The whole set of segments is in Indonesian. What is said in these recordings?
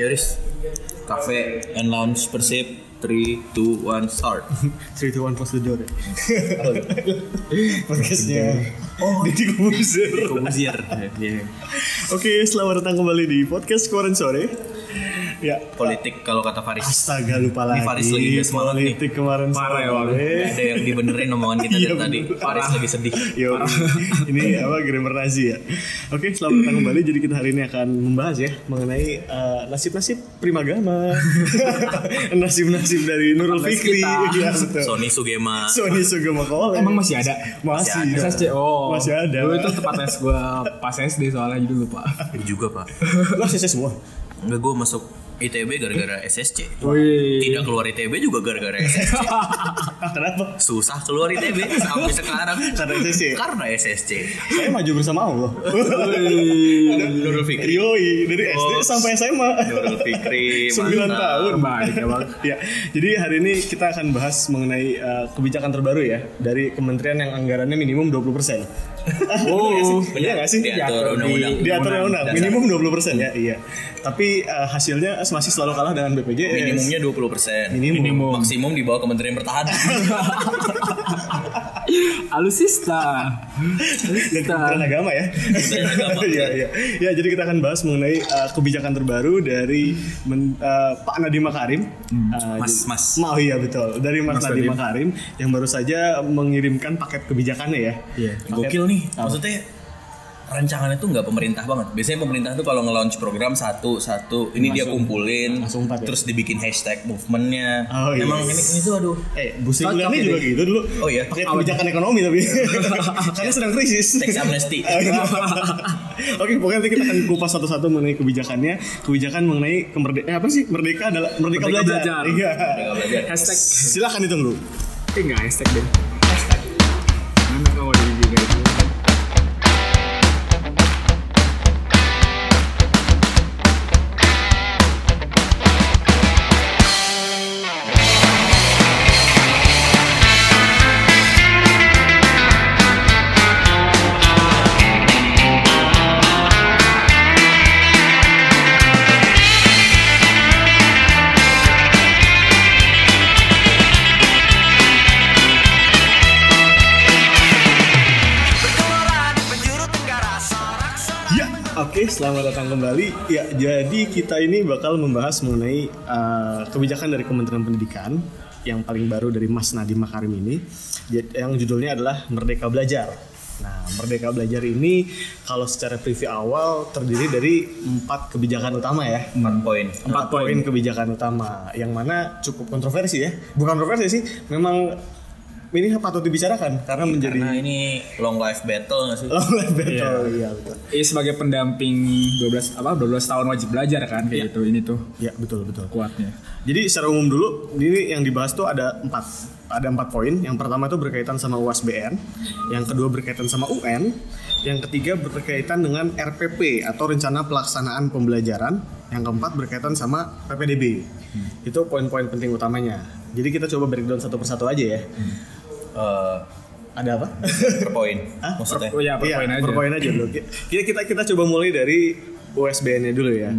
Yoris. Cafe and lounge Persib. 3, 2, 1, start. 3, 2, 1, plus the door. Podcastnya Deddy Kobuzier. Oke, selamat datang kembali di podcast Koran Sore. Ya, politik kalau kata Faris. Astaga, lupa lagi. Ini Faris lagi semalam nih. Politik kemarin parah ya, ada yang dibenerin omongan kita dari tadi. Faris lagi sedih. Yo, ini apa grammar Nazi ya. Oke, selamat datang kembali. Jadi kita hari ini akan membahas ya mengenai nasib-nasib primagama. Nasib-nasib dari Nurul Fikri. Iya, betul. Sony Sugema kok. Emang masih ada? Masih. SSCO. Masih ada. Dulu itu tempat les gua pas SD soalnya dulu, Pak. Juga, Pak. Lu SSC semua. Enggak, gue masuk ITB gara-gara SSC. Wih. Tidak keluar ITB juga gara-gara SSC. Kenapa? Susah keluar ITB sampai sekarang. Karena SSC. Saya maju bersama Allah. Nurul Fikri. Yoi, dari SD sampai SMA. Nurul Fikri. 9 tahun. Baik ya, Bang. Ya. Jadi hari ini kita akan bahas mengenai kebijakan terbaru ya dari kementerian yang anggarannya minimum 20%. Oh, benar enggak sih? Diatur undang-undang. Minimum 20% ya. Iya. Tapi hasilnya masih selalu kalah dengan BPJS. Minimumnya 20%. Minimum. Maksimum di bawah Kementerian Pertahanan. Alusista. Dan Kementerian Agama ya. Ya, jadi kita akan bahas mengenai kebijakan terbaru dari Pak Nadiem Makarim. Mas. Oh iya betul. Dari Mas Nadiem Makarim yang baru saja mengirimkan paket kebijakannya ya. Iya. Gokil nih. Maksudnya rancangannya tuh nggak pemerintah banget. Biasanya pemerintah tuh kalau nge-launch program satu-satu, ini dia kumpulin, terus dibikin hashtag movementnya. Oh, yes. Emang ini tuh aduh. Bu Sri Mulyani juga gitu dulu. Oh iya. Pakai kebijakan ekonomi tapi karena sedang krisis. Tax amnesty. Oke, pokoknya nanti kita akan kupas satu-satu mengenai kebijakannya. Kebijakan mengenai Merdeka adalah Merdeka Belajar. Iya. Merdeka Belajar. Hashtag. Silakan ditunggu. Enggak hashtag deh. Hashtag. Mana kamu dari juga itu? Selamat datang kembali. Ya, jadi kita ini bakal membahas mengenai kebijakan dari Kementerian Pendidikan yang paling baru dari Mas Nadiem Makarim ini, yang judulnya adalah Merdeka Belajar. Nah, Merdeka Belajar ini kalau secara preview awal terdiri dari 4 kebijakan utama ya. 4 poin kebijakan utama, yang mana cukup kontroversi ya. Bukan kontroversi sih, memang ini patut dibicarakan karena menjadi ini long life battle nggak sih? Long life battle, iya betul. Ini sebagai pendamping 12 tahun wajib belajar kan kayak gitu ini tuh. Iya betul kuatnya. Jadi secara umum dulu ini yang dibahas tuh ada empat poin. Yang pertama itu berkaitan sama UASBN, yang kedua berkaitan sama UN, yang ketiga berkaitan dengan RPP atau rencana pelaksanaan pembelajaran, yang keempat berkaitan sama PPDB. Itu poin-poin penting utamanya. Jadi kita coba breakdown satu persatu aja ya. Ada apa? Per poin. Maksudnya? Per poin aja. Kita coba mulai dari UASBN-nya dulu ya.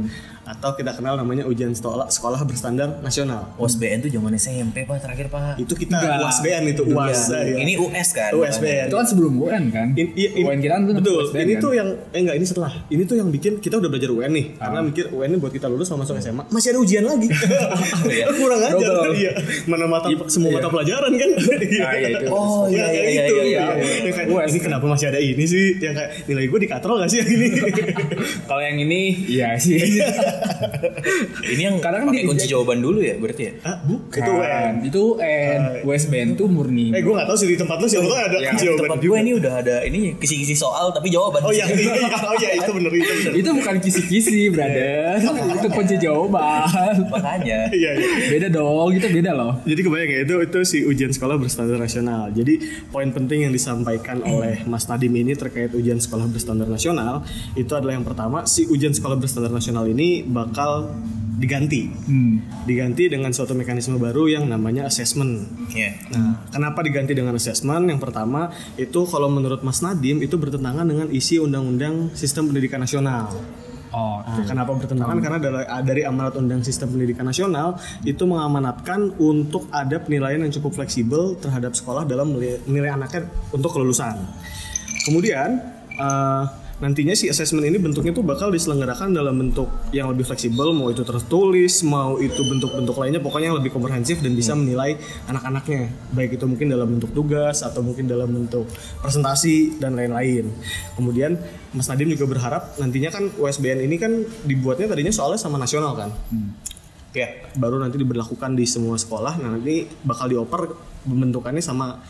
Atau kita kenal namanya ujian sekolah berstandar nasional. UASBN itu zaman SMP Pak terakhir Pak. Itu kita UASBN itu UAS. Ya. Ini US kan. UASBN. Itu kan sebelum UN kan? UN kita kan. Betul. USBN, ini kan? Tuh yang enggak ini setelah. Ini tuh yang bikin kita udah belajar UN nih. Karena mikir UN ini buat kita lulus sama masuk SMA. Masih ada ujian lagi. Kurang ajar kan ya. Mana mata pelajaran kan. Nah, iya itu. Oh iya itu. Ini kenapa masih ada ini sih? Yang kayak nilai gue dikatrol enggak sih yang ini? Kalau yang ini iya sih. Ini yang kadang pakai kunci jawaban dulu ya berarti ya? Ah, bukan. Itu UN. UASBN tuh murni. Gue enggak tahu sih di tempat lu siapa ada kunci jawaban. Tempat gue ini udah ada ini kisi-kisi soal tapi jawaban. Oh iya. Itu benar itu. Itu bukan kisi-kisi, brother. Itu kunci jawaban. Makanya. Iya. Beda dong, itu beda loh. Jadi kebayang ya itu si ujian sekolah berstandar nasional. Jadi poin penting yang disampaikan oleh Mas Nadiem ini terkait ujian sekolah berstandar nasional itu adalah yang pertama, si ujian sekolah berstandar nasional ini bakal diganti dengan suatu mekanisme baru yang namanya assessment. Nah, kenapa diganti dengan assessment? Yang pertama itu kalau menurut Mas Nadiem itu bertentangan dengan isi Undang-Undang Sistem Pendidikan Nasional. Kenapa bertentangan? Karena dari amanat Undang-Undang Sistem Pendidikan Nasional itu mengamanatkan untuk ada penilaian yang cukup fleksibel terhadap sekolah dalam menilai anaknya untuk kelulusan. Kemudian nantinya si assessment ini bentuknya tuh bakal diselenggarakan dalam bentuk yang lebih fleksibel, mau itu tertulis, mau itu bentuk-bentuk lainnya, pokoknya yang lebih komprehensif dan bisa menilai anak-anaknya, baik itu mungkin dalam bentuk tugas atau mungkin dalam bentuk presentasi dan lain-lain. Kemudian Mas Nadiem juga berharap nantinya kan UASBN ini kan dibuatnya tadinya soalnya sama nasional kan, ya baru nanti diberlakukan di semua sekolah. Nah nanti bakal dioper bentukannya sama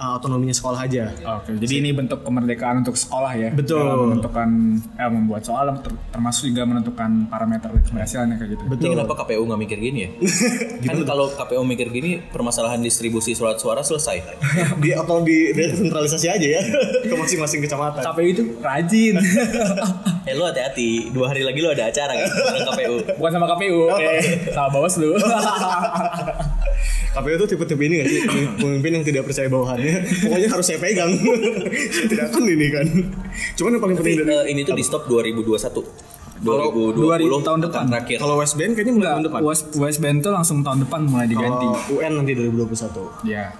autonominya sekolah aja. Oke. Jadi ini bentuk kemerdekaan untuk sekolah ya. Betul. Menentukan, membuat soal, termasuk juga menentukan parameter keberhasilannya kayak gitu. Betul. Ini kenapa KPU nggak mikir gini ya? Kan kalau KPU mikir gini, permasalahan distribusi surat suara selesai. Desentralisasi aja ya ke masing-masing kecamatan. KPU itu rajin. Lu hati-hati, 2 hari lagi lu ada acara kan sama KPU. Bukan sama KPU, sama Bawaslu. KPU itu tipe-tipe ini gak sih? Pemimpin yang tidak percaya bawahannya, pokoknya harus saya pegang. Tidak akan ini kan. Cuman yang paling penting ini tuh di stop 2020 tahun depan terakhir. Kalau UASBN kayaknya mulai tahun depan. UASBN tuh langsung tahun depan mulai diganti. UN nanti 2021. Iya.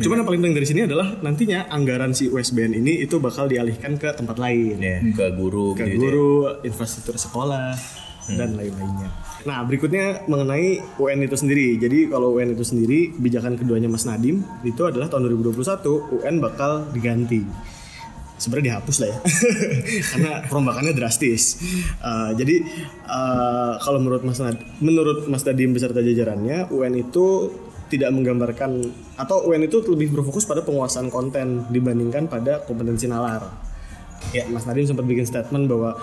Cuman yang paling penting dari sini adalah nantinya anggaran si USBN ini itu bakal dialihkan ke tempat lain, ke guru, infrastruktur sekolah dan lain-lainnya. Nah berikutnya mengenai UN itu sendiri. Jadi kalau UN itu sendiri, kebijakan keduanya Mas Nadiem itu adalah tahun 2021 UN bakal diganti. Sebenarnya dihapus lah ya, karena perombakannya drastis. Jadi kalau menurut Mas Nadiem beserta jajarannya, UN itu tidak menggambarkan atau UN itu lebih berfokus pada penguasaan konten dibandingkan pada kompetensi nalar. Ya, Mas Nadiem sempat bikin statement bahwa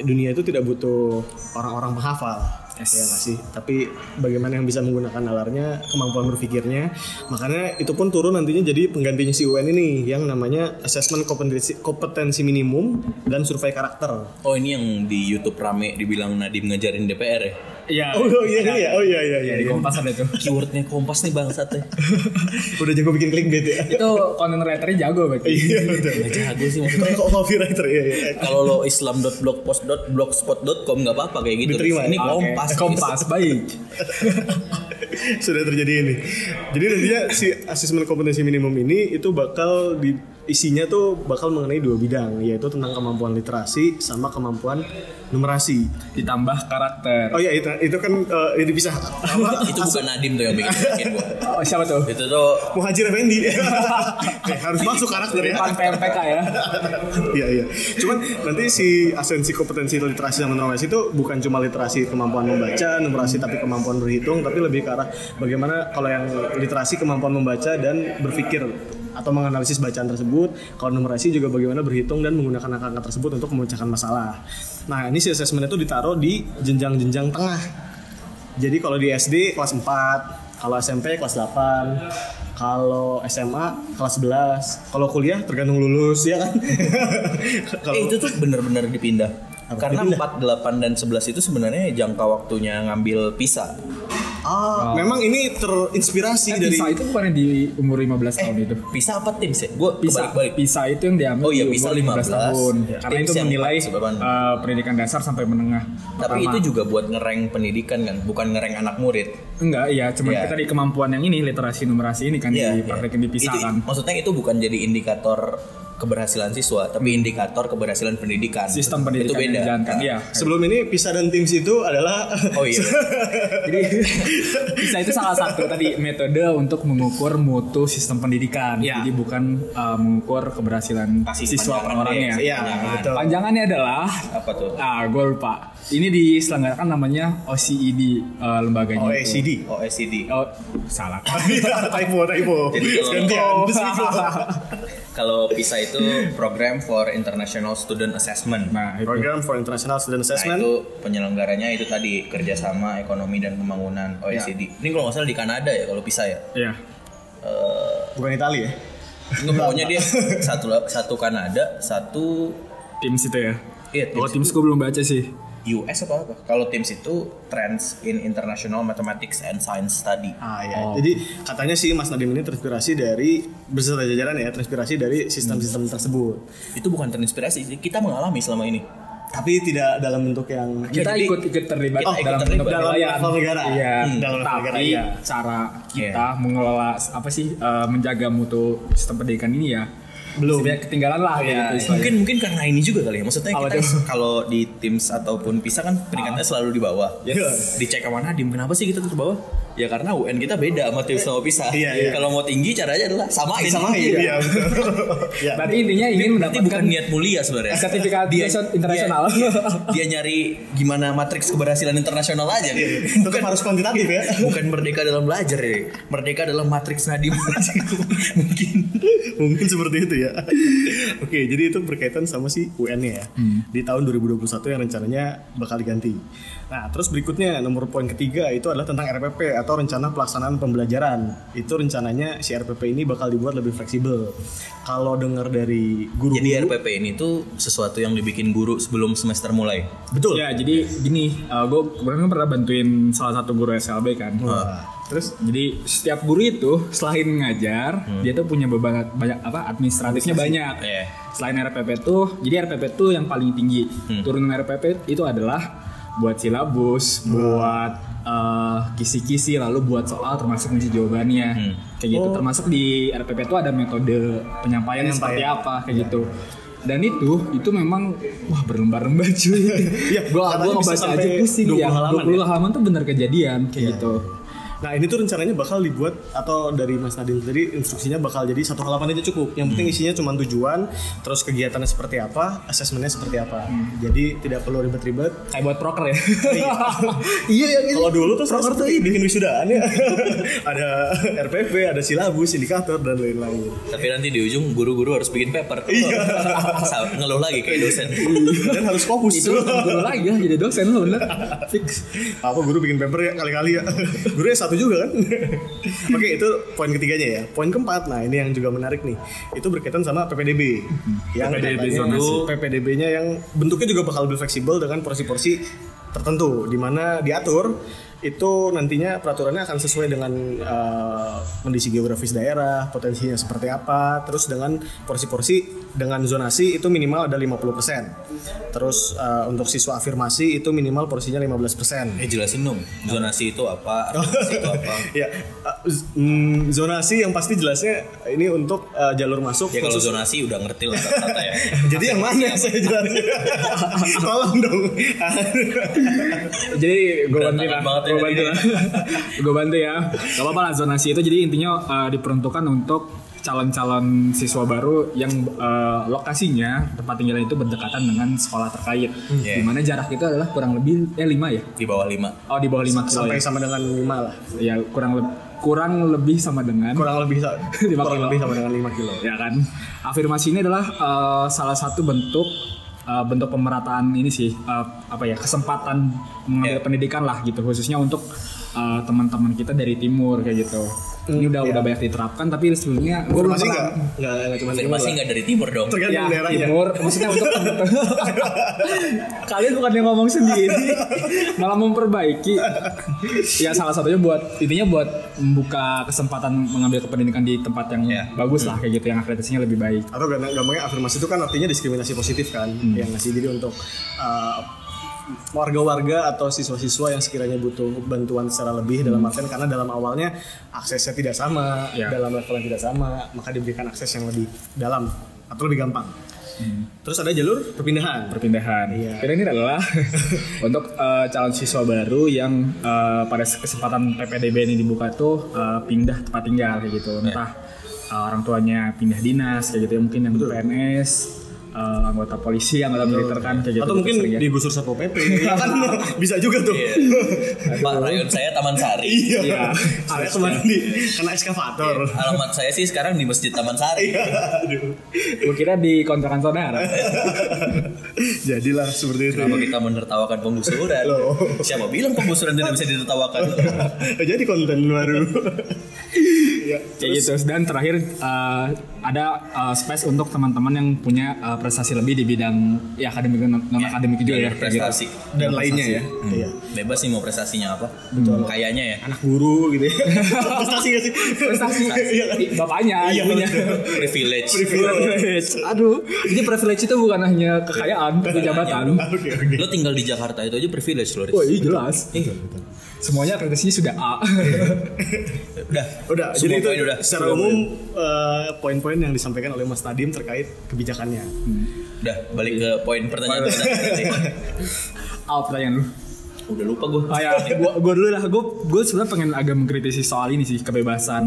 dunia itu tidak butuh orang-orang penghafal, ya nggak sih. Tapi bagaimana yang bisa menggunakan nalarnya, kemampuan berpikirnya. Makanya itu pun turun nantinya jadi penggantinya si UN ini yang namanya assessment kompetensi minimum dan survei karakter. Oh ini yang di YouTube rame dibilang Nadiem ngajarin DPR ya? Iya. Di Kompas ada tuh. Keywordnya Kompas nih bangsatnya. Udah jago bikin clickbait ya. Itu content writer-nya jago berarti. Iya betul. Jago sih maksudnya. Kalau copywriter ya. Kalau lo islam.blogspot.com enggak apa-apa kayak gitu. Diterima. Ini Kompas baik. Sudah terjadi ini. Jadi nantinya si asesmen kompetensi minimum ini itu bakal isinya tuh bakal mengenai 2 bidang, yaitu tentang kemampuan literasi sama kemampuan numerasi ditambah karakter. Oh ya itu kan ini bisa itu bukan Nadiem tuh yang bikin gua. Oh, siapa tuh? Itu tuh Muhajir Effendi. Harus masuk karakter ya. PMPK ya. Iya. Cuman nanti si asensi kompetensi literasi sama numerasi itu bukan cuma literasi kemampuan membaca, numerasi tapi kemampuan berhitung, tapi lebih ke arah bagaimana kalau yang literasi kemampuan membaca dan berpikir atau menganalisis bacaan tersebut. Kalau numerasi juga bagaimana berhitung dan menggunakan angka-angka tersebut untuk memecahkan masalah. Nah ini si assessment itu ditaruh di jenjang-jenjang tengah. Jadi kalau di SD kelas 4, kalau SMP kelas 8, kalau SMA kelas 11, kalau kuliah tergantung lulus ya kan. Itu tuh benar-benar dipindah. Karena 4, 8 dan 11 itu sebenarnya jangka waktunya ngambil PISA. Memang ini terinspirasi dari PISA itu bukan di umur 15 tahun itu. PISA apa TIMSS ya? Gua balik-balik. PISA itu yang diambil di umur 15 tahun. Ya. Karena itu menilai pendidikan dasar sampai menengah. Tapi pertama. Itu juga buat ngerank pendidikan kan, bukan ngerank anak murid. Enggak, iya, cuma kita di kemampuan yang ini, literasi numerasi ini kan dipraktekin di PISA kan. Maksudnya itu bukan jadi indikator keberhasilan siswa, tapi indikator keberhasilan pendidikan. Sistem pendidikan itu beda. Dijalankan. Nah. Sebelum ini PISA dan TIMSS itu adalah Jadi PISA itu salah satu tadi metode untuk mengukur mutu sistem pendidikan. Jadi bukan mengukur keberhasilan siswa per orangnya. Iya, betul. Panjangannya adalah apa tuh? Gue lupa. Ini diselenggarakan namanya OECD lembaganya. OECD. Oh, salah. Typo. Jadi kalau PISA itu Program for International Student Assessment. Nah, Program for International Student Assessment. Nah, itu penyelenggaranya itu tadi kerjasama ekonomi dan pembangunan OECD. Ini kalau nggak salah di Kanada ya kalau PISA ya. Iya. Bukan Italia ya? Nggak, pokoknya dia satu Kanada, satu TIMSS itu ya. Iya, oh, TIMSS gue belum baca sih. US atau apa? Kalau TIMSS itu Trends in International Mathematics and Science Study. Ah iya. Oh. Jadi katanya sih Mas Nadiem ini terinspirasi dari berserta jajaran ya, terinspirasi dari sistem-sistem tersebut. Itu bukan terinspirasi sih, kita mengalami selama ini. Tapi tidak dalam bentuk yang kita ikut terlibat dalam level negara. Iya, dalam level negara. Tapi cara kita mengelola apa sih menjaga mutu sistem pendidikan ini ya. Belum sebenarnya ketinggalan lah gitu. Mungkin karena ini juga kali ya. Maksudnya kita kalau di TIMSS ataupun PISA kan peringkatnya selalu di bawah. Yes. Dicek sama Nadiem, kenapa sih kita ke bawah? Ya karena UN kita beda sama TIMSS sama PISA. Iya. Kalau mau tinggi caranya adalah samain. Iya. Berarti intinya ingin mendapatkan, bukan niat mulia sebenarnya. Sertifikat internasional. Dia nyari gimana matriks keberhasilan internasional aja. Bukan harus kuantitatif ya. Bukan merdeka dalam belajar ya. Merdeka dalam matriks Nadiem. Mungkin seperti itu ya. Oke, jadi itu berkaitan sama si UN-nya ya. Di tahun 2021 yang rencananya bakal diganti. Nah, terus berikutnya nomor poin ketiga itu adalah tentang RPP atau rencana pelaksanaan pembelajaran. Itu rencananya si RPP ini bakal dibuat lebih fleksibel. Kalau dengar dari guru-guru, jadi RPP ini tuh sesuatu yang dibikin guru sebelum semester mulai. Betul. Ya, jadi gini, gue kemarin pernah bantuin salah satu guru SLB kan. Terus jadi setiap guru itu selain ngajar, dia tuh punya banyak apa administratifnya banyak. Yeah. Selain RPP tuh, jadi RPP tuh yang paling tinggi. Turunan RPP itu adalah buat silabus, buat kisi-kisi, lalu buat soal termasuk kunci jawabannya. Kayak gitu. Termasuk di RPP itu ada metode penyampaiannya seperti apa kayak gitu. Dan itu memang wah berlembar-lembar cuy. Ya, gua ngebaca aja pusing ya. 20 halaman tuh bener kejadian kayak gitu. Nah ini tuh rencananya bakal dibuat, atau dari Mas Nadiem tadi instruksinya bakal jadi satu halaman aja cukup. Yang penting isinya cuma tujuan, terus kegiatannya seperti apa, asesmennya seperti apa. Jadi tidak perlu ribet-ribet kayak buat proker ya. Iya. Kalau dulu tuh proker tuh bikin wisudaan ya. Ada RPP, ada silabus, indikator dan lain-lain. Tapi nanti di ujung guru-guru harus bikin paper. Iya. Ngeluh lagi kayak dosen. Dan harus fokus. Itu guru lagi ya, jadi dosen lo bener. Fix. Apa guru bikin paper ya kali-kali ya. Gurunya satu juga kan. Oke, itu poin ketiganya ya. Poin keempat, nah ini yang juga menarik nih. Itu berkaitan sama PPDB. Yang PPDB-nya yang bentuknya juga bakal lebih fleksibel dengan porsi-porsi tertentu, di mana diatur itu nantinya peraturannya akan sesuai dengan kondisi geografis daerah, potensinya seperti apa, terus dengan porsi-porsi dengan zonasi itu minimal ada 50%. Terus untuk siswa afirmasi itu minimal porsinya 15%. Jelasin dong, zonasi itu apa? Afirmasi itu apa? Ya, zonasi yang pasti jelasnya ini untuk jalur masuk. Ya kalau zonasi udah ngerti lah kata ya. Jadi yang mana yang saya jelasin? Tolong dong. Jadi gue ganti banget. Gue bantu ya. Gak apa-apa lah, zonasi itu jadi intinya diperuntukkan untuk calon-calon siswa baru yang lokasinya tempat tinggalnya itu berdekatan dengan sekolah terkait. Dimana jarak itu adalah kurang lebih 5 ya? Di bawah 5. Oh, di bawah 5 kilo. Sampai sama dengan 5 lah. Ya kurang lebih sama dengan 5 kilo. Ya kan. Afirmasi ini adalah salah satu bentuk pemerataan ini sih, kesempatan mengambil pendidikan lah gitu, khususnya untuk teman-teman kita dari timur kayak gitu. Ini udah banyak diterapkan, tapi sebelumnya gue masih nggak dari timur dong. Tergantung daerahnya. Timur, maksudnya untuk kalian bukan yang ngomong sendiri, malah memperbaiki. Ya salah satunya buat membuka kesempatan mengambil kependidikan di tempat yang bagus lah kayak gitu, yang akreditasinya lebih baik. Atau gampangnya afirmasi itu kan artinya diskriminasi positif kan, yang ngasih diri untuk warga-warga atau siswa-siswa yang sekiranya butuh bantuan secara lebih, dalam artian karena dalam awalnya aksesnya tidak sama, dalam level yang tidak sama, maka diberikan akses yang lebih dalam atau lebih gampang. Terus ada jalur perpindahan. Ini adalah untuk calon siswa baru yang pada kesempatan PPDB ini dibuka tuh pindah tempat tinggal kayak gitu, entah orang tuanya pindah dinas kayak gitu ya, mungkin yang PNS, anggota polisi, anggota militer kan kayak gitu. Atau mungkin digusur Satpol PP. Kan bisa juga tuh. Pak rayon saya Taman Sari. Iya. Saya kemarin kena eskavator. Alamat saya sih sekarang di Masjid Taman Sari. Aduh. Gua kira di kontrakan saudara. Jadilah seperti itu. Kenapa kita menertawakan penggusuran? Siapa bilang penggusuran tidak bisa ditertawakan? Jadi konten baru. Iya. Ya gitu. Dan terakhir ada space untuk teman-teman yang punya prestasi lebih di bidang ya akademik non akademik juga ya prestasi gitu. Dan lainnya ya. Iya. Bebas sih mau prestasinya apa. Betul. Kayaknya ya anak guru gitu ya. Prestasi enggak sih? Prestasi. Bapaknya iya, privilege. Aduh, jadi privilege itu bukan hanya kekayaan atau jabatan. Okay. Lo tinggal di Jakarta itu aja privilege lo. Wah, iya jelas. Betul. Semuanya prestasinya sudah A. Udah. Jadi itu secara umum poin-poin yang disampaikan oleh Mas Nadiem terkait kebijakannya. Udah, balik ke poin pertanyaan. Pertanyaan lu. Udah lupa gue. Oh, ya. Gue dulu lah. Gue sebenarnya pengen agak mengkritisi soal ini sih, kebebasan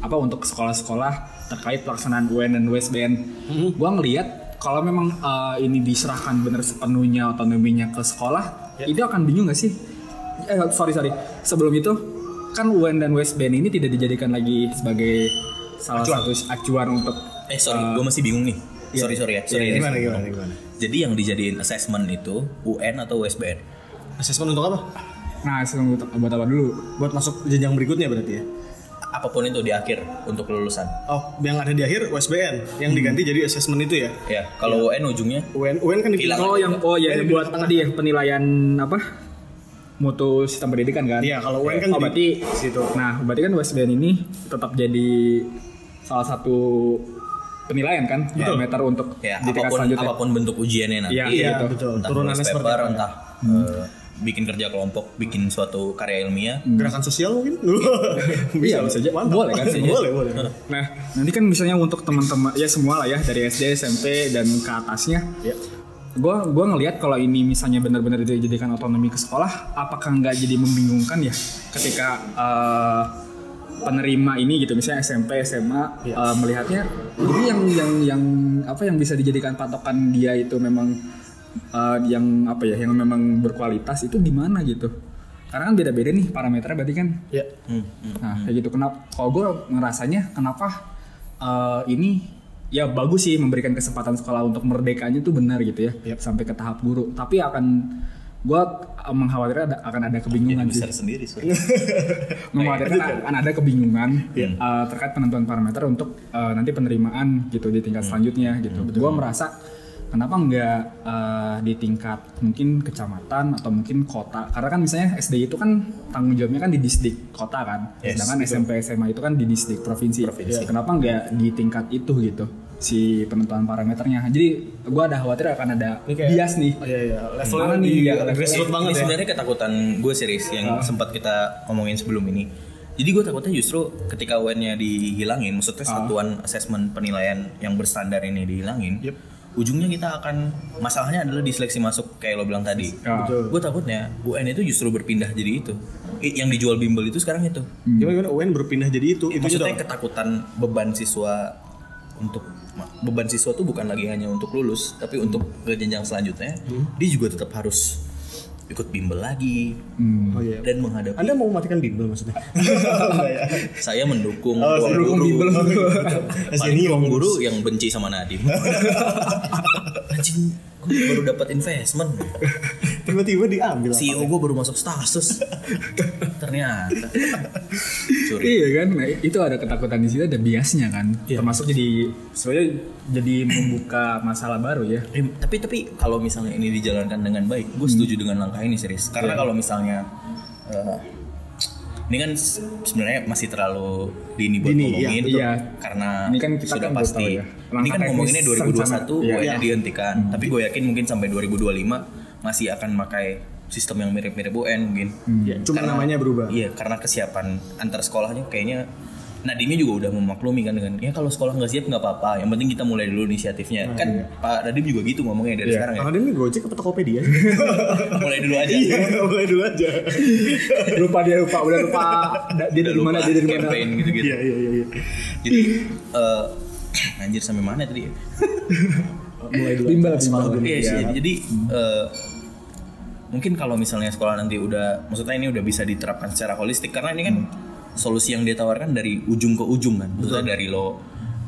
apa untuk sekolah-sekolah terkait pelaksanaan UN dan UASBN. Gue ngelihat kalau memang ini diserahkan benar sepenuhnya otonominya ke sekolah, itu akan bingung nggak sih? Sorry. Sebelum itu kan UN dan UASBN ini tidak dijadikan lagi sebagai salah acuan. Satu acuan untuk. Gue masih bingung nih. Iya. Sorry. Iya. Gimana? Jadi yang dijadiin assessment itu UN atau UASBN? Asesmen untuk apa? Nah, asesmen buat apa dulu? Buat masuk jenjang berikutnya berarti ya? Apapun itu di akhir untuk lulusan. Oh, yang ada di akhir USBN yang diganti jadi asesmen itu ya? Ya, kalau UN ujungnya? UN kan dibilang. Yang buat tadi ya penilaian apa? Mutu sistem pendidikan kan? Iya, kalau UN kan berarti situ. Nah, berarti kan USBN ini tetap jadi salah satu penilaian kan, parameter untuk di tingkat selanjutnya. Apapun bentuk ujiannya nanti. Iya, betul. Turunannya seperti apa? Bikin kerja kelompok, bikin suatu karya ilmiah, gerakan sosial mungkin. Iya, bisa aja. Boleh kan? Boleh. Nah, nanti kan misalnya untuk teman-teman ya semua lah ya dari SD, SMP dan ke atasnya. Iya. Gua ngelihat kalau ini misalnya benar-benar dijadikan otonomi ke sekolah, apakah enggak jadi membingungkan ya ketika penerima ini gitu misalnya SMP SMA melihatnya jadi yang apa yang bisa dijadikan patokan dia itu memang yang apa ya yang memang berkualitas itu di mana gitu karena kan beda-beda nih parameternya berarti kan nah kayak gitu kenapa kalau gue ngerasanya kenapa ini ya bagus sih memberikan kesempatan sekolah untuk merdekanya tuh benar gitu ya sampai ke tahap guru tapi akan gue mengkhawatirkan akan ada kebingungan sih sendiri mengkhawatirkan akan ada kebingungan terkait penentuan parameter untuk nanti penerimaan gitu di tingkat selanjutnya gitu gue merasa kenapa enggak di tingkat mungkin kecamatan atau mungkin kota? Karena kan misalnya SD itu kan tanggung jawabnya kan di distrik kota kan. Yes, sedangkan SMP SMA itu kan di distrik provinsi. Kenapa enggak di tingkat itu gitu? Si penentuan parameternya. Jadi gue ada khawatir akan ada bias nih. Iya. Levelnya nih agresif banget ya. Sebenarnya ketakutan gue serius yang sempat kita ngomongin sebelum ini. Jadi gue takutnya justru ketika UN-nya dihilangin, maksudnya satuan asesmen penilaian yang berstandar ini dihilangin. Ujungnya kita akan masalahnya adalah diseleksi masuk kayak lo bilang tadi. Gue takutnya UN itu justru berpindah jadi itu. Yang dijual bimbel itu sekarang itu. Gimana UN berpindah jadi itu? Itu maksudnya ketakutan beban siswa tuh bukan lagi hanya untuk lulus, tapi untuk ke jenjang selanjutnya dia juga tetap harus ikut bimbel lagi dan menghadapi. Anda mau mematikan bimbel maksudnya? Saya mendukung Ruangguru. Paling Ruangguru yang benci sama Nadiem. Anjing, gue baru dapat investment. Tiba-tiba diambil. CEO gue baru masuk status. Ternyata. Curi. Iya kan, nah, itu ada ketakutan di situ, ada biasnya kan. Yeah. Termasuk jadi membuka masalah baru ya. Tapi kalau misalnya ini dijalankan dengan baik, gue setuju dengan langkah ini serius. Karena kalau misalnya ini kan sebenarnya masih terlalu dini buat ngomongin karena ini kan kita sudah kan pasti. Ya. Ini kan ngomonginnya 2021 UN dihentikan, tapi gue yakin mungkin sampai 2025 masih akan memakai sistem yang mirip-mirip UN mungkin. Cuma karena, namanya berubah. Iya, karena kesiapan antar sekolahnya kayaknya Nadiemnya juga udah memaklumi kan dengan ya kalau sekolah nggak siap nggak apa-apa. Yang penting kita mulai dulu inisiatifnya. Nah, kan Pak Nadiem juga gitu ngomongnya dari sekarang ya. Pak Nadiem Gojek apa Tokopedia? Mulai dulu aja. Lupa. Dia dari mana? Dia dari mana? Campaign gitu-gitu. Iya. Jadi anjir sampai mana tadi? Mulai bimbel. Jadi mungkin kalau misalnya sekolah nanti udah, maksudnya ini udah bisa diterapkan secara holistik karena ini kan solusi yang dia tawarkan dari ujung ke ujung kan, maksudnya dari lo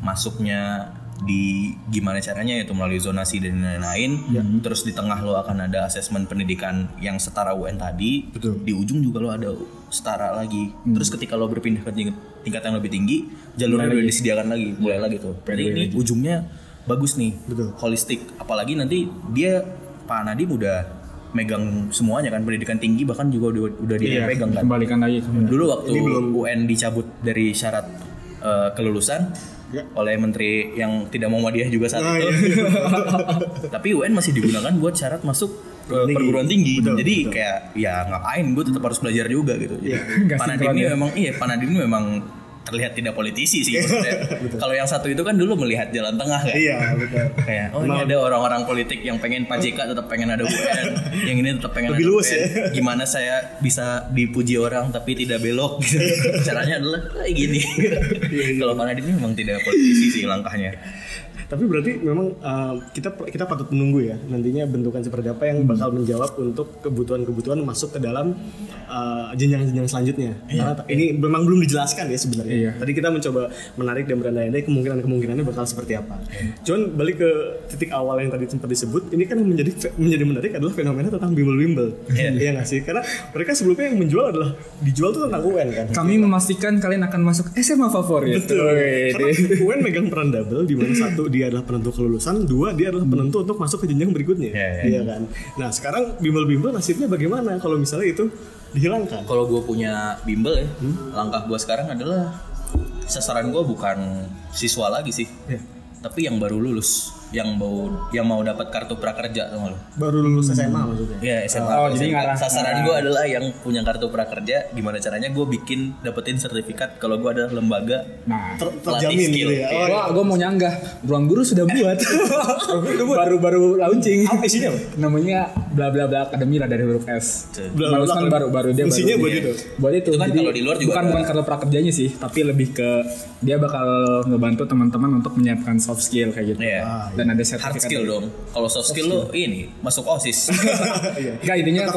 masuknya di gimana caranya, yaitu melalui zonasi dan lain-lain. Terus di tengah lo akan ada asesmen pendidikan yang setara UN tadi. Betul. Di ujung juga lo ada setara lagi. Terus ketika lo berpindah ke tingkat yang lebih tinggi, jalurnya udah disediakan lagi, mulai lagi tuh. Jadi ini ujungnya bagus nih. Betul. Holistik. Apalagi nanti dia Pak Nadiem udah megang semuanya kan, pendidikan tinggi bahkan juga udah dia pegang kan. Kembalikan lagi. Dulu waktu UN dicabut dari syarat kelulusan oleh menteri yang tidak mau Muhammadiyah juga saat itu. Iya. Tapi UN masih digunakan buat syarat masuk perguruan tinggi. Betul, jadi betul. Kayak ya ngapain gue tetap harus belajar juga gitu. Jadi Pak Nadiem memang terlihat tidak politisi sih maksudnya. Kalau yang satu itu kan dulu melihat jalan tengah kan. Iya, betul. Kayak oh ini ada orang-orang politik yang pengen Pak JK tetap pengen ada UN, yang ini tetap pengen lebih ada luas UN. Ya? Gimana saya bisa dipuji orang tapi tidak belok gitu. Caranya adalah kayak gini. Kalau Pak Nadiem memang tidak politisi sih langkahnya. Tapi berarti memang kita patut menunggu ya nantinya bentukan seperti apa yang bakal menjawab untuk kebutuhan-kebutuhan masuk ke dalam jenjang-jenjang selanjutnya. Karena ini memang belum dijelaskan ya sebenarnya. Tadi kita mencoba menarik dan berandai-andai kemungkinan-kemungkinannya bakal seperti apa. Cuman balik ke titik awal yang tadi sempat disebut, ini kan yang menjadi menarik adalah fenomena tentang bimbel-bimbel. Iya nggak sih? Karena mereka sebelumnya yang menjual adalah dijual tuh tentang UN kan. Kami memastikan kalian akan masuk SMA favorit. Betul. Karena UN megang peran double di mana satu dia adalah penentu kelulusan, dua dia adalah penentu untuk masuk ke jenjang berikutnya. Iya kan. Nah, sekarang bimbel-bimbel nasibnya bagaimana kalau misalnya itu dihilangkan? Kalau gue punya bimbel ya, langkah gue sekarang adalah sasaran gue bukan siswa lagi sih. Tapi yang baru lulus, yang mau dapat kartu prakerja sama lo. Baru lulus SMA maksudnya. Iya, SMA. Oh, SMA. Jadi sasaran gue adalah yang punya kartu prakerja, gimana caranya gue dapetin sertifikat kalau gue ada lembaga terjamin skill. Gitu ya. Gue mau nyanggah. Ruangguru sudah buat. Baru launching. Apa isinya? Namanya bla bla bla akademi lah, dari huruf S. Barusan baru dia isinya buat itu. Buat itu. Kan kalau di luar juga bukan kartu prakerjanya sih, tapi lebih ke dia bakal ngebantu teman-teman untuk menyiapkan soft skill kayak gitu. Dan ada hard skill dong. Kalau soft skill lo ini masuk OSIS. Enggak, intinya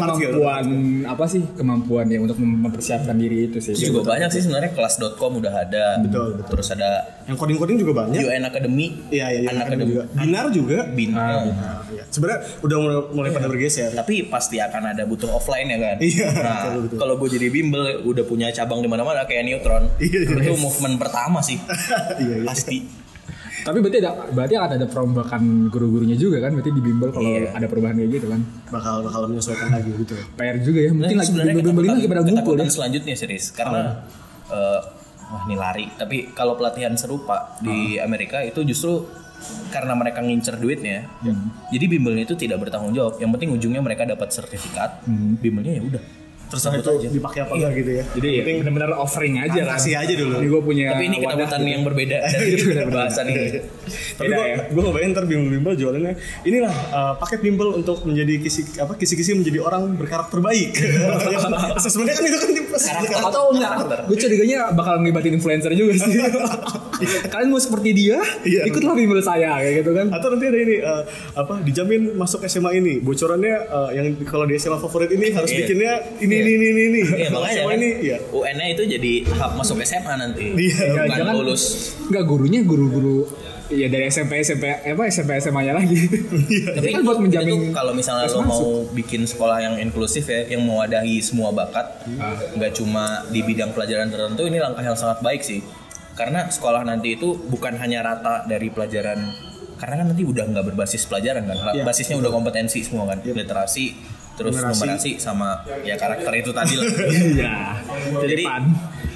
kemampuan ya untuk mempersiapkan diri itu sih. Juga betul, banyak sih sebenarnya. Kelas.com udah ada. Betul. Terus ada yang coding-coding juga banyak. UN Academy. Iya, Academy juga. Binar juga. Iya. Sebenarnya udah mulai pada bergeser. Tapi pasti akan ada butuh offline ya kan. Nah, kalau gue jadi bimbel udah punya cabang di mana-mana kayak Neutron. Itu movement pertama sih. Pasti. Tapi berarti akan ada perombakan guru-gurunya juga kan, berarti di bimbel kalau ada perubahan kayak gitu kan bakal menyesuaikan lagi gitu. PR juga ya, mungkin lagi bimbel ini kepada Google ya. Selanjutnya serius karena ini lari. Tapi kalau pelatihan serupa di Amerika itu justru karena mereka ngincer duitnya, jadi bimbelnya itu tidak bertanggung jawab. Yang penting ujungnya mereka dapat sertifikat, bimbelnya ya udah. Terus itu dipakai apa enggak gitu ya. Jadi benar-benar offering aja lah. Kasih aja dulu. Ini gue punya. Tapi ini ketakutan yang berbeda dari bahasa nih. Tapi gue ngebayangin ntar bimbel-bimbel jualannya. Inilah paket bimbel untuk menjadi kisi-kisi menjadi orang berkarakter baik. Sebenarnya kan itu kan karakter atau enggak? Gue curiganya bakal ngelibatin influencer juga sih. Kalian mau seperti dia? Ikutlah bimbel saya kayak gitu kan. Atau nanti ada ini dijamin masuk SMA ini. Bocorannya yang kalau di SMA favorit ini harus bikinnya ini. Ini. Iya, makanya kan UN-nya itu jadi tahap masuk SMA nanti. Bukan lulus. Enggak, gurunya guru-guru dari SMP SMA-nya lagi. Tapi kan buat menjamin kalau misalnya lo mau bikin sekolah yang inklusif ya, yang mewadahi semua bakat, enggak cuma di bidang pelajaran tertentu, ini langkah yang sangat baik sih. Karena sekolah nanti itu bukan hanya rata dari pelajaran, karena kan nanti udah enggak berbasis pelajaran kan. Basisnya udah kompetensi semua kan, literasi, terus numerasi sama ya karakter itu tadi lah. Jadi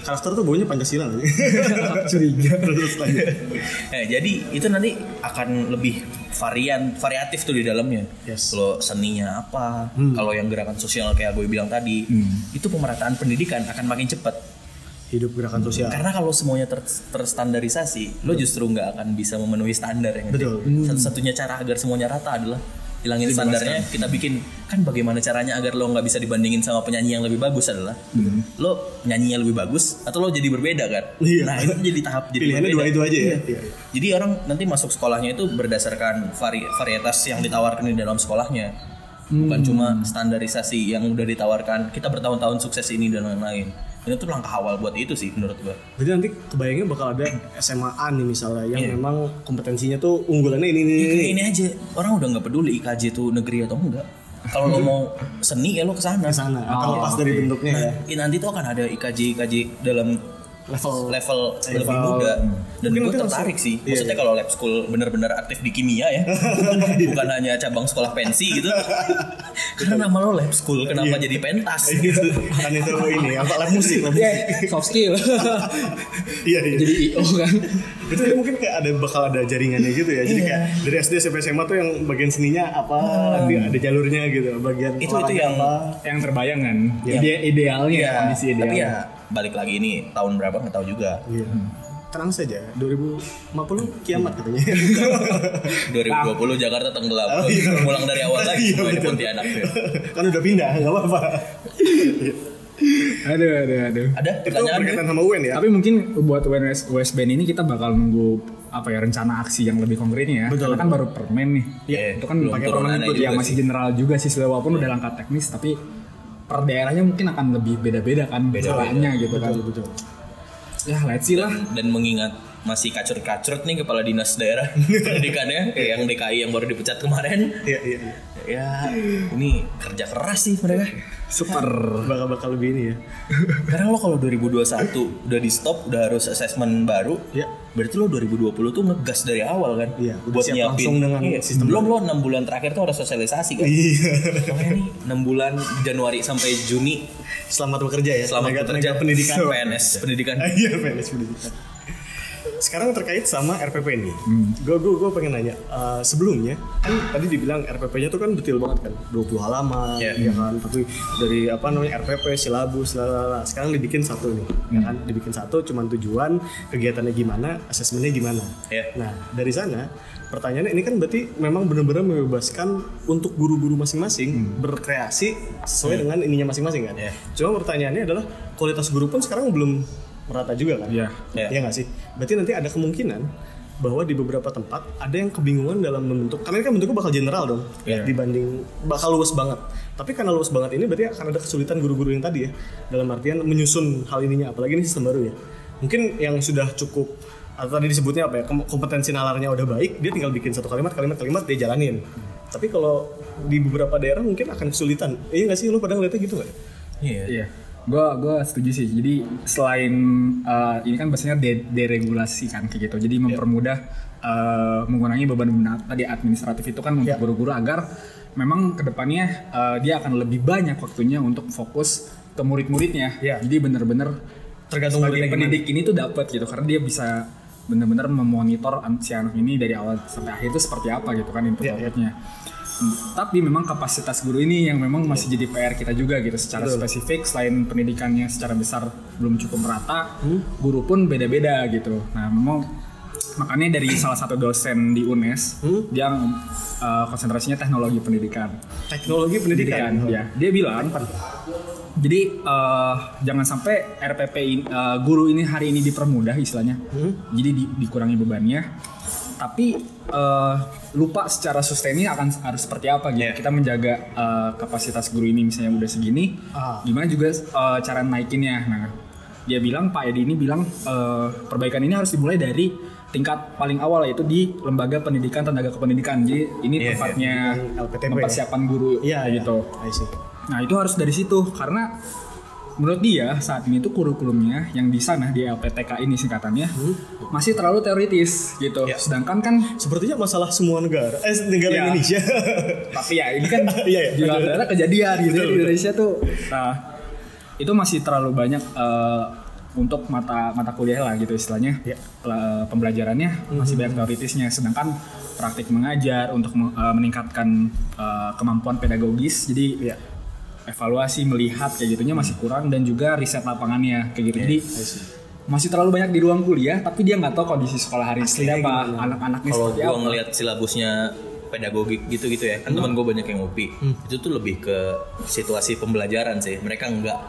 karakter tuh baunya Pancasila nih. Curiga terus lagi. Jadi itu nanti akan lebih variatif tuh di dalamnya. Kalau seninya apa, kalau yang gerakan sosial kayak gue bilang tadi, itu pemerataan pendidikan akan makin cepat. Hidup gerakan sosial. Karena kalau semuanya terstandarisasi, lo justru nggak akan bisa memenuhi standar yang satu-satunya cara agar semuanya rata adalah hilangin standarnya, kita bikin kan bagaimana caranya agar lo nggak bisa dibandingin sama penyanyi yang lebih bagus adalah lo nyanyinya lebih bagus atau lo jadi berbeda kan. Nah itu jadi tahap jadi berbeda. Dua itu aja ya. Jadi orang nanti masuk sekolahnya itu berdasarkan varietas yang ditawarkan di dalam sekolahnya, bukan cuma standarisasi yang udah ditawarkan kita bertahun-tahun sukses ini dan lain-lain. Itu tuh langkah awal buat itu sih menurut gue. Jadi nanti kebayangnya bakal ada SMA-an nih misalnya yang memang kompetensinya tuh unggulannya ini aja. Orang udah nggak peduli IKJ tuh negeri atau enggak. Kalau lo mau seni ya lo kesana. Kalau pas dari bentuknya nah, ya. Nanti tuh akan ada IKJ dalam level lebih muda. Dan gue tertarik sih. Maksudnya kalau lab school bener-bener aktif di kimia ya. Bukan hanya cabang sekolah pensi gitu. Karena nama lo lab school, kenapa jadi pentas gitu. Kan itu ini, apa lab musik. Soft skill. Iya. Jadi IO kan. Itu mungkin kayak ada bakal ada jaringannya gitu ya. Jadi kayak dari SD sampai SMA tuh yang bagian seninya apa, nanti ada jalurnya gitu. Bagian itu yang terbayang kan. Idealnya kondisi idealnya. Tapi ya balik lagi ini tahun berapa nggak tahu juga. Tenang saja, 2050 kiamat katanya. 2020 Jakarta tenggelam. Pulang dari awal lagi ke Pontianak. Kan udah pindah, enggak apa-apa. Aduh. Ada pertanyaan berkaitan sama UN ya. Tapi mungkin buat UASBN ini kita bakal nunggu apa ya rencana aksi yang lebih konkretnya ya. Betul. Karena kan baru permen nih. Yeah, itu kan pakai permen itu yang masih general juga sih walaupun udah langkah teknis tapi per daerahnya mungkin akan lebih beda-beda kan caranya gitu kan. Betul. Ya let's see lah. Dan mengingat masih kacur-kacur nih kepala dinas daerah pendidikannya yang DKI yang baru dipecat kemarin. Iya. Ya ini kerja keras sih mereka. Super. Bakal lebih ini ya. Karena lo kalau 2021 udah di stop, udah harus assessment baru. Iya. Berarti lo 2020 tuh ngegas dari awal kan. Iya. Buat nyiapin dengan sistem. Belum lo 6 bulan terakhir tuh harus sosialisasi kan. Iya. Soalnya nih 6 bulan Januari sampai Juni selamat bekerja ya. Selamat bekerja pendidikan PNS. Pendidikan. Iya PNS pendidikan. Sekarang terkait sama RPP nih, gue pengen nanya sebelumnya kan tadi dibilang RPP-nya tuh kan detail banget kan, 20 halaman, ya kan, tapi dari apa namanya RPP silabus, lalala. Sekarang dibikin satu nih, ya kan, dibikin satu, cuman tujuan, kegiatannya gimana, asesmennya gimana. Nah dari sana pertanyaannya ini kan berarti memang benar-benar membebaskan untuk guru-guru masing-masing berkreasi sesuai dengan ininya masing-masing kan. Cuma pertanyaannya adalah kualitas guru pun sekarang belum merata juga kan? Iya nggak sih? Berarti nanti ada kemungkinan bahwa di beberapa tempat ada yang kebingungan dalam membentuk, karena ini kan bentuknya bakal general dong, dibanding bakal luas banget. Tapi karena luas banget ini berarti akan ada kesulitan guru-guru yang tadi ya, dalam artian menyusun hal ininya, apalagi ini sistem baru ya. Mungkin yang sudah cukup atau tadi disebutnya apa ya, kompetensi nalarnya udah baik, dia tinggal bikin satu kalimat dia jalanin. Tapi kalau di beberapa daerah mungkin akan kesulitan. Iya nggak sih? Lo pada ngeliatnya gitu nggak? Iya. Gue setuju sih. Jadi selain ini kan biasanya deregulasi kan kayak gitu. Jadi mempermudah mengurangi beban tadi administratif itu kan untuk guru-guru agar memang kedepannya dia akan lebih banyak waktunya untuk fokus ke murid-muridnya. Jadi benar-benar tergantung murid pendidik ini tuh dapat gitu karena dia bisa benar-benar memonitor si anak ini dari awal sampai akhir itu seperti apa gitu kan input-outputnya. Tapi memang kapasitas guru ini yang memang masih jadi PR kita juga gitu secara spesifik selain pendidikannya secara besar belum cukup merata, guru pun beda-beda gitu. Nah, memang makanya dari salah satu dosen di UNES yang konsentrasinya teknologi pendidikan. Ya. Dia bilang jadi jangan sampai RPP guru ini hari ini dipermudah istilahnya. Jadi dikurangi bebannya. Tapi lupa secara sustainnya akan harus seperti apa gitu. Kita menjaga kapasitas guru ini misalnya udah segini, gimana juga cara naikinnya. Nah, dia bilang Pak Edi ini bilang perbaikan ini harus dimulai dari tingkat paling awal yaitu di lembaga pendidikan tenaga kependidikan. Jadi ini tempatnya LPTK, persiapan guru gitu. Nah, itu harus dari situ karena menurut dia saat ini tuh kurikulumnya yang di sana di LPTK ini singkatannya masih terlalu teoritis gitu. Sedangkan kan sepertinya masalah semua negara, Indonesia. Tapi ya ini kan di luar negara kejadian gitu. Betul. Di Indonesia tuh nah itu masih terlalu banyak untuk mata kuliah lah gitu istilahnya. Pembelajarannya masih banyak teoritisnya sedangkan praktik mengajar untuk meningkatkan kemampuan pedagogis. Jadi evaluasi melihat kayak gitunya masih kurang dan juga riset lapangannya kayak gitu. Jadi masih terlalu banyak di ruang kuliah tapi dia nggak tahu kondisi sekolah hari ini apa anak-anaknya seperti apa. Kalau gue ngelihat silabusnya pedagogik gitu ya kan teman gue banyak yang ngopi itu tuh lebih ke situasi pembelajaran sih. Mereka nggak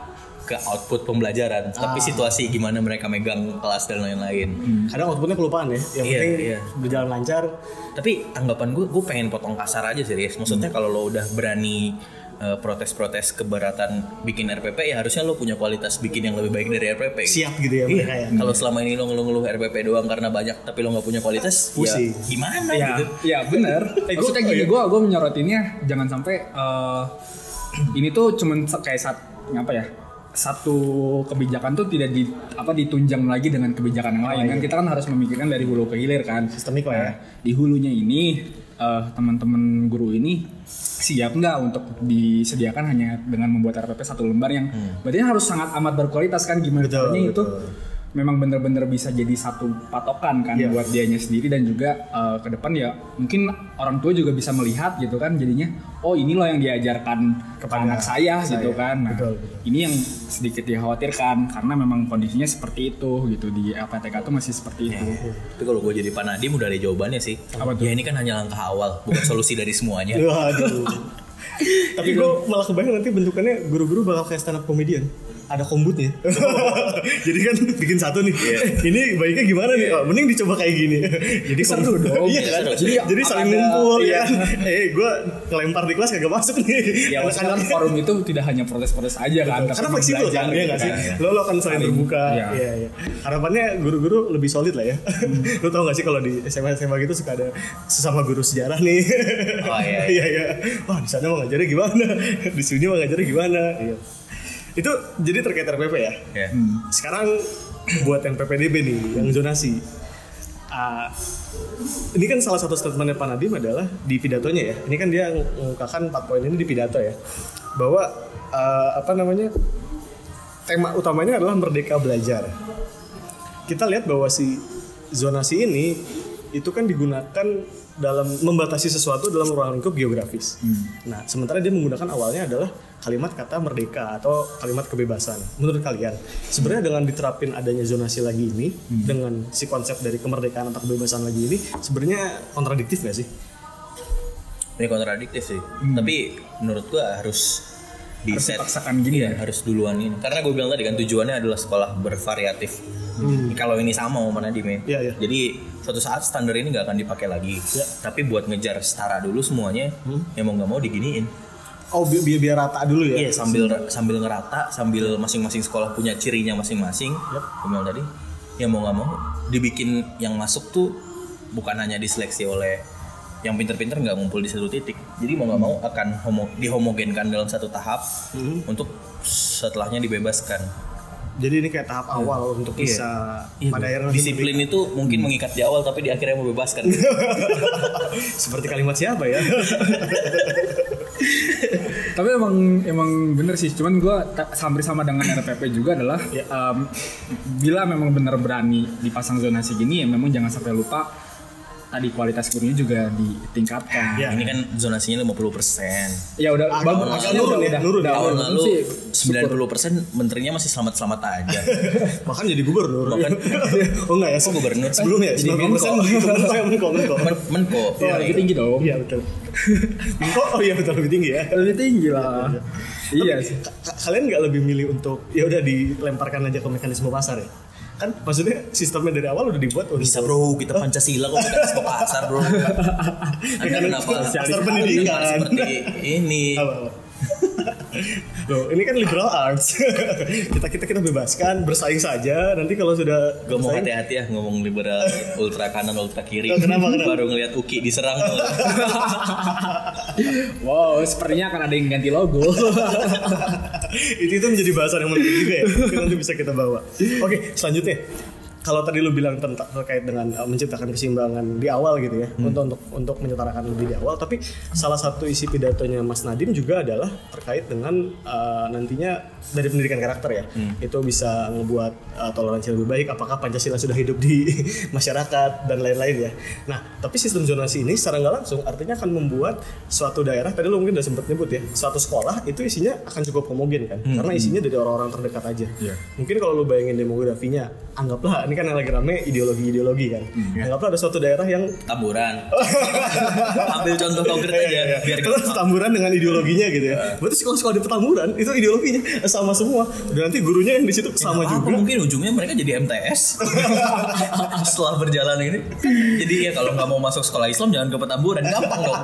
ke output pembelajaran tapi situasi gimana mereka megang kelas dan lain-lain. Kadang outputnya kelupaan ya. Yang penting berjalan lancar. Tapi anggapan gue pengen potong kasar aja sih. Maksudnya kalau lo udah berani protes-protes keberatan bikin RPP, ya harusnya lo punya kualitas bikin yang lebih baik dari RPP. Siap gitu ya mereka ya. Kalau selama ini lo ngeluh-ngeluh RPP doang karena banyak tapi lo nggak punya kualitas, pusing. Ya gimana ya, gitu? Ya benar. Maksudnya gini, gue menyorotinnya jangan sampai ini tuh cuman kayak satu kebijakan tuh tidak ditunjang lagi dengan kebijakan yang lain. Kan kita kan harus memikirkan dari hulu ke hilir kan, sistemik lah ya. Di hulunya ini teman-teman guru ini siap nggak untuk disediakan hanya dengan membuat RPP satu lembar yang berarti harus sangat amat berkualitas kan, gimana caranya itu memang benar-benar bisa jadi satu patokan kan buat dianya sendiri, dan juga ke depan ya mungkin orang tua juga bisa melihat gitu kan, jadinya oh ini loh yang diajarkan kepada anak saya gitu kan. Nah, betul. Ini yang sedikit dikhawatirkan karena memang kondisinya seperti itu gitu, di LPTK tuh masih seperti itu. Tapi kalau gue jadi Pak Nadiem udah ada jawabannya sih. Ya ini kan hanya langkah awal, bukan solusi dari semuanya. Tapi gue malah kebayang nanti bentukannya guru-guru bakal kayak stand up comedian. Ada kombutnya. Jadi kan bikin satu nih. Ini baiknya gimana nih? Oh, mending dicoba kayak gini. Jadi seru dong. Iya kan? Jadi saling ngumpul ya. Gue ngelempar di kelas kagak masuk nih. Ya karena forum itu tidak hanya protes-protes aja kan. Karena fleksibel kan dia enggak sih. Lo kan sering terbuka. Iya. Harapannya guru-guru lebih solid lah ya. Lo tau enggak sih kalau di SMA gitu suka ada sesama guru sejarah nih. Oh iya. Wah, di sana mau ngajarnya gimana? Di sini mau ngajarnya gimana? Iya. Itu jadi terkait RPP ya. Sekarang buat yang PPDB nih, yang zonasi. Ini kan salah satu statementnya Pak Nadiem adalah di pidatonya ya. Ini kan dia mengungkapkan 4 poin ini di pidato ya. Bahwa tema utamanya adalah Merdeka Belajar. Kita lihat bahwa si zonasi ini itu kan digunakan dalam membatasi sesuatu dalam ruang lingkup geografis. Nah, sementara dia menggunakan awalnya adalah kalimat kata merdeka atau kalimat kebebasan. Menurut kalian, sebenarnya dengan diterapin adanya zonasi lagi ini, dengan si konsep dari kemerdekaan atau kebebasan lagi ini, sebenarnya kontradiktif nggak sih? Ini kontradiktif sih. Tapi menurut gua harus dipaksakan gini ya, harus duluan ini. Karena gua bilang tadi kan tujuannya adalah sekolah bervariatif. Kalau ini sama sama Nadiem ya. Jadi suatu saat standar ini gak akan dipakai lagi Tapi buat ngejar setara dulu semuanya yang mau gak mau diginiin. Oh biar rata dulu ya. Iya sambil ngerata, sambil masing-masing sekolah punya cirinya masing-masing. Kemudian tadi yang mau gak mau dibikin yang masuk tuh bukan hanya diseleksi oleh yang pinter-pinter, gak ngumpul di satu titik. Jadi mau gak mau akan dihomogenkan dalam satu tahap untuk setelahnya dibebaskan. Jadi ini kayak tahap awal untuk bisa pada akhirnya disiplin itu mungkin mengikat di awal tapi di akhirnya membebaskan. Seperti kalimat siapa ya? Tapi emang bener sih, cuman gue hampir sama dengan RPP juga adalah bila memang bener berani dipasang zonasi gini ya memang jangan sampai lupa tadi kualitas gurunya juga ditingkatkan. Ya, ini kan zonasinya 50%. Ya udah bagus. Tahun lalu 90% menterinya masih selamat-selamat aja. Makan jadi gubernur. Oh enggak ya, gubernur sebelumnya. 90% menko. Ya, lebih tinggi dong. Iya betul. Menko ya betul lebih tinggi ya. Lebih tinggi lah. Iya sih. Kalian enggak lebih milih untuk ya udah dilemparkan aja ke mekanisme pasar ya? Kan maksudnya sistemnya dari awal udah dibuat bisa bro, kita Pancasila kok kita masuk pasar bro. Anda kenapa pasar pendidikan seperti ini? Loh, ini kan liberal arts. kita bebaskan, bersaing saja. Nanti kalau sudah gua mau hati-hati ya ngomong liberal ultra kanan ultra kiri. Kenapa? Baru ngelihat Uki diserang tuh. Wow, sepertinya akan ada yang ganti logo. itu menjadi bahasan yang menarik juga ya. Nanti bisa kita bawa. Oke, selanjutnya. Kalau tadi lu bilang tentang terkait dengan menciptakan keseimbangan di awal gitu ya, untuk menyetarakan lebih di awal. Tapi salah satu isi pidatonya Mas Nadiem juga adalah terkait dengan nantinya dari pendidikan karakter ya, itu bisa ngebuat toleransi lebih baik. Apakah Pancasila sudah hidup di masyarakat dan lain-lain ya. Nah, tapi sistem zonasi ini secara nggak langsung artinya akan membuat suatu daerah, tadi lu mungkin udah sempat nyebut ya, suatu sekolah itu isinya akan cukup homogen kan, karena isinya dari orang-orang terdekat aja. Mungkin kalau lu bayangin demografinya, anggaplah ini kan yang lagi rame ideologi kan. Anggaplah ada suatu daerah yang Petamburan. Ambil contoh konkret aja. Terus Petamburan dengan ideologinya gitu ya. Berarti sekolah-sekolah di Petamburan itu ideologinya sama semua. Dan nanti gurunya yang di situ sama juga. Mungkin ujungnya mereka jadi MTS. Setelah berjalan ini. Jadi ya kalau nggak mau masuk sekolah Islam jangan ke Petamburan, gampang dong.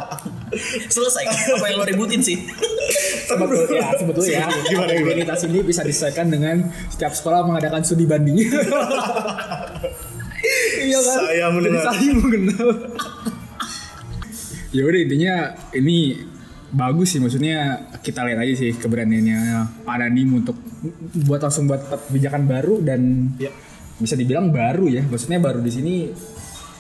Selesai. Apa yang lo ributin sih? Sebetulnya identitas ini bisa diselesaikan dengan setiap sekolah mengadakan studi banding. Iya kan? Saya mengenal. Ya udah, intinya ini bagus sih, maksudnya kita lihat aja sih keberaniannya Pak Nadiem untuk buat langsung buat kebijakan baru dan ya, bisa dibilang baru ya, maksudnya baru di sini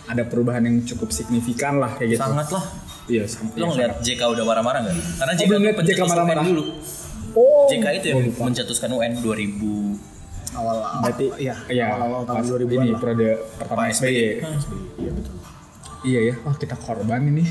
ada perubahan yang cukup signifikan lah kayak gitu. Sangat lah. Iya, sampai. Lo ngeliat JK udah marah-marah nggak? Karena JK pencetuskan marah-marah dulu. Oh. JK itu yang mencetuskan UN 2000 awal. Berarti ya, awal tahun 2000 ini periode pertama SBI. Iya betul. Iya ya, wah kita korban ini.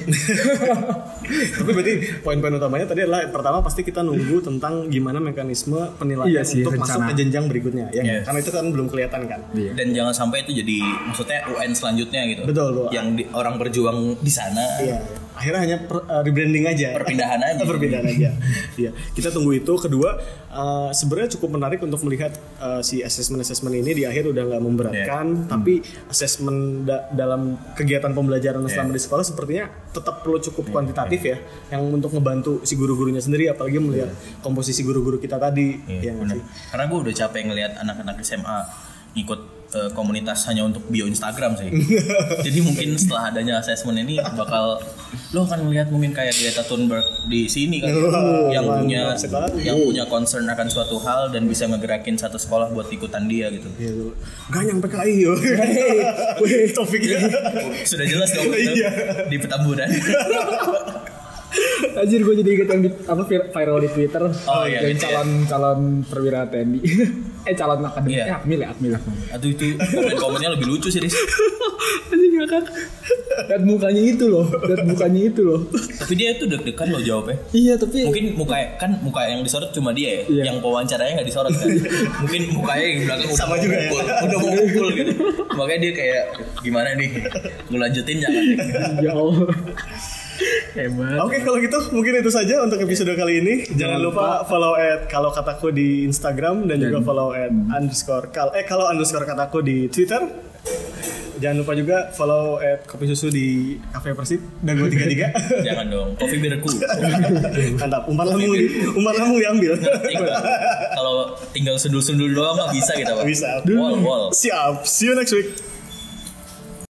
Tapi berarti poin-poin utamanya tadi adalah pertama pasti kita nunggu tentang gimana mekanisme penilaian sih, untuk rencana masuk ke jenjang berikutnya ya. Yes. Karena itu kan belum kelihatan kan. Iya. Dan jangan sampai itu jadi maksudnya UN selanjutnya gitu. Betul, betul. Yang di, orang berjuang di sana. Iya. Akhirnya hanya rebranding aja. Perpindahan aja. Perpindahan aja. Iya. Kita tunggu itu. Kedua, sebenarnya cukup menarik untuk melihat si assessment-assessment ini di akhir udah enggak memberatkan, tapi assessment dalam kegiatan pembelajaran selama di sekolah sepertinya tetap perlu cukup kuantitatif ya, yang untuk ngebantu si guru-gurunya sendiri, apalagi melihat komposisi guru-guru kita tadi. Karena gue udah capek ngelihat anak-anak SMA ikut komunitas hanya untuk bio Instagram sih. Jadi mungkin setelah adanya assessment ini bakal lo akan melihat mungkin kayak Greta Thunberg di sini kan, yang punya concern akan suatu hal dan bisa ngegerakin satu sekolah buat ikutan dia gitu. Ganyang PKI yo. Topiknya sudah jelas dong di Petamburan. Anjir, gue jadi inget yang viral di Twitter. Yang calon perwira TNI. Calon akademik. Admil. Aduh, itu komen-komennya lebih lucu sih, Riz. Anjir ngakak. Lihat mukanya itu loh. Tapi dia itu deg-degan loh jawabnya. Iya, tapi mungkin muka yang disorot cuma dia ya. Iya. Yang pewawancaranya enggak disorot kan. Mungkin mukanya yang belakang sama juga ya. Udah mau pukul gitu. Makanya dia kayak gimana nih? Gue lanjutin jangan. Ya Allah. Hebat. Oke, kalau gitu mungkin itu saja untuk episode kali ini. Jangan lupa follow @kalokataku di Instagram dan juga follow @_kalau_kataku di Twitter. Jangan lupa juga follow @kopi susu di Cafe Persib dan 233. Jangan dong, kopi birku. Mantap, umpan lambung diambil. Kalau tinggal sundul-sundul doang mah bisa kita, Pak. Bisa. Wall. Siap. See you next week.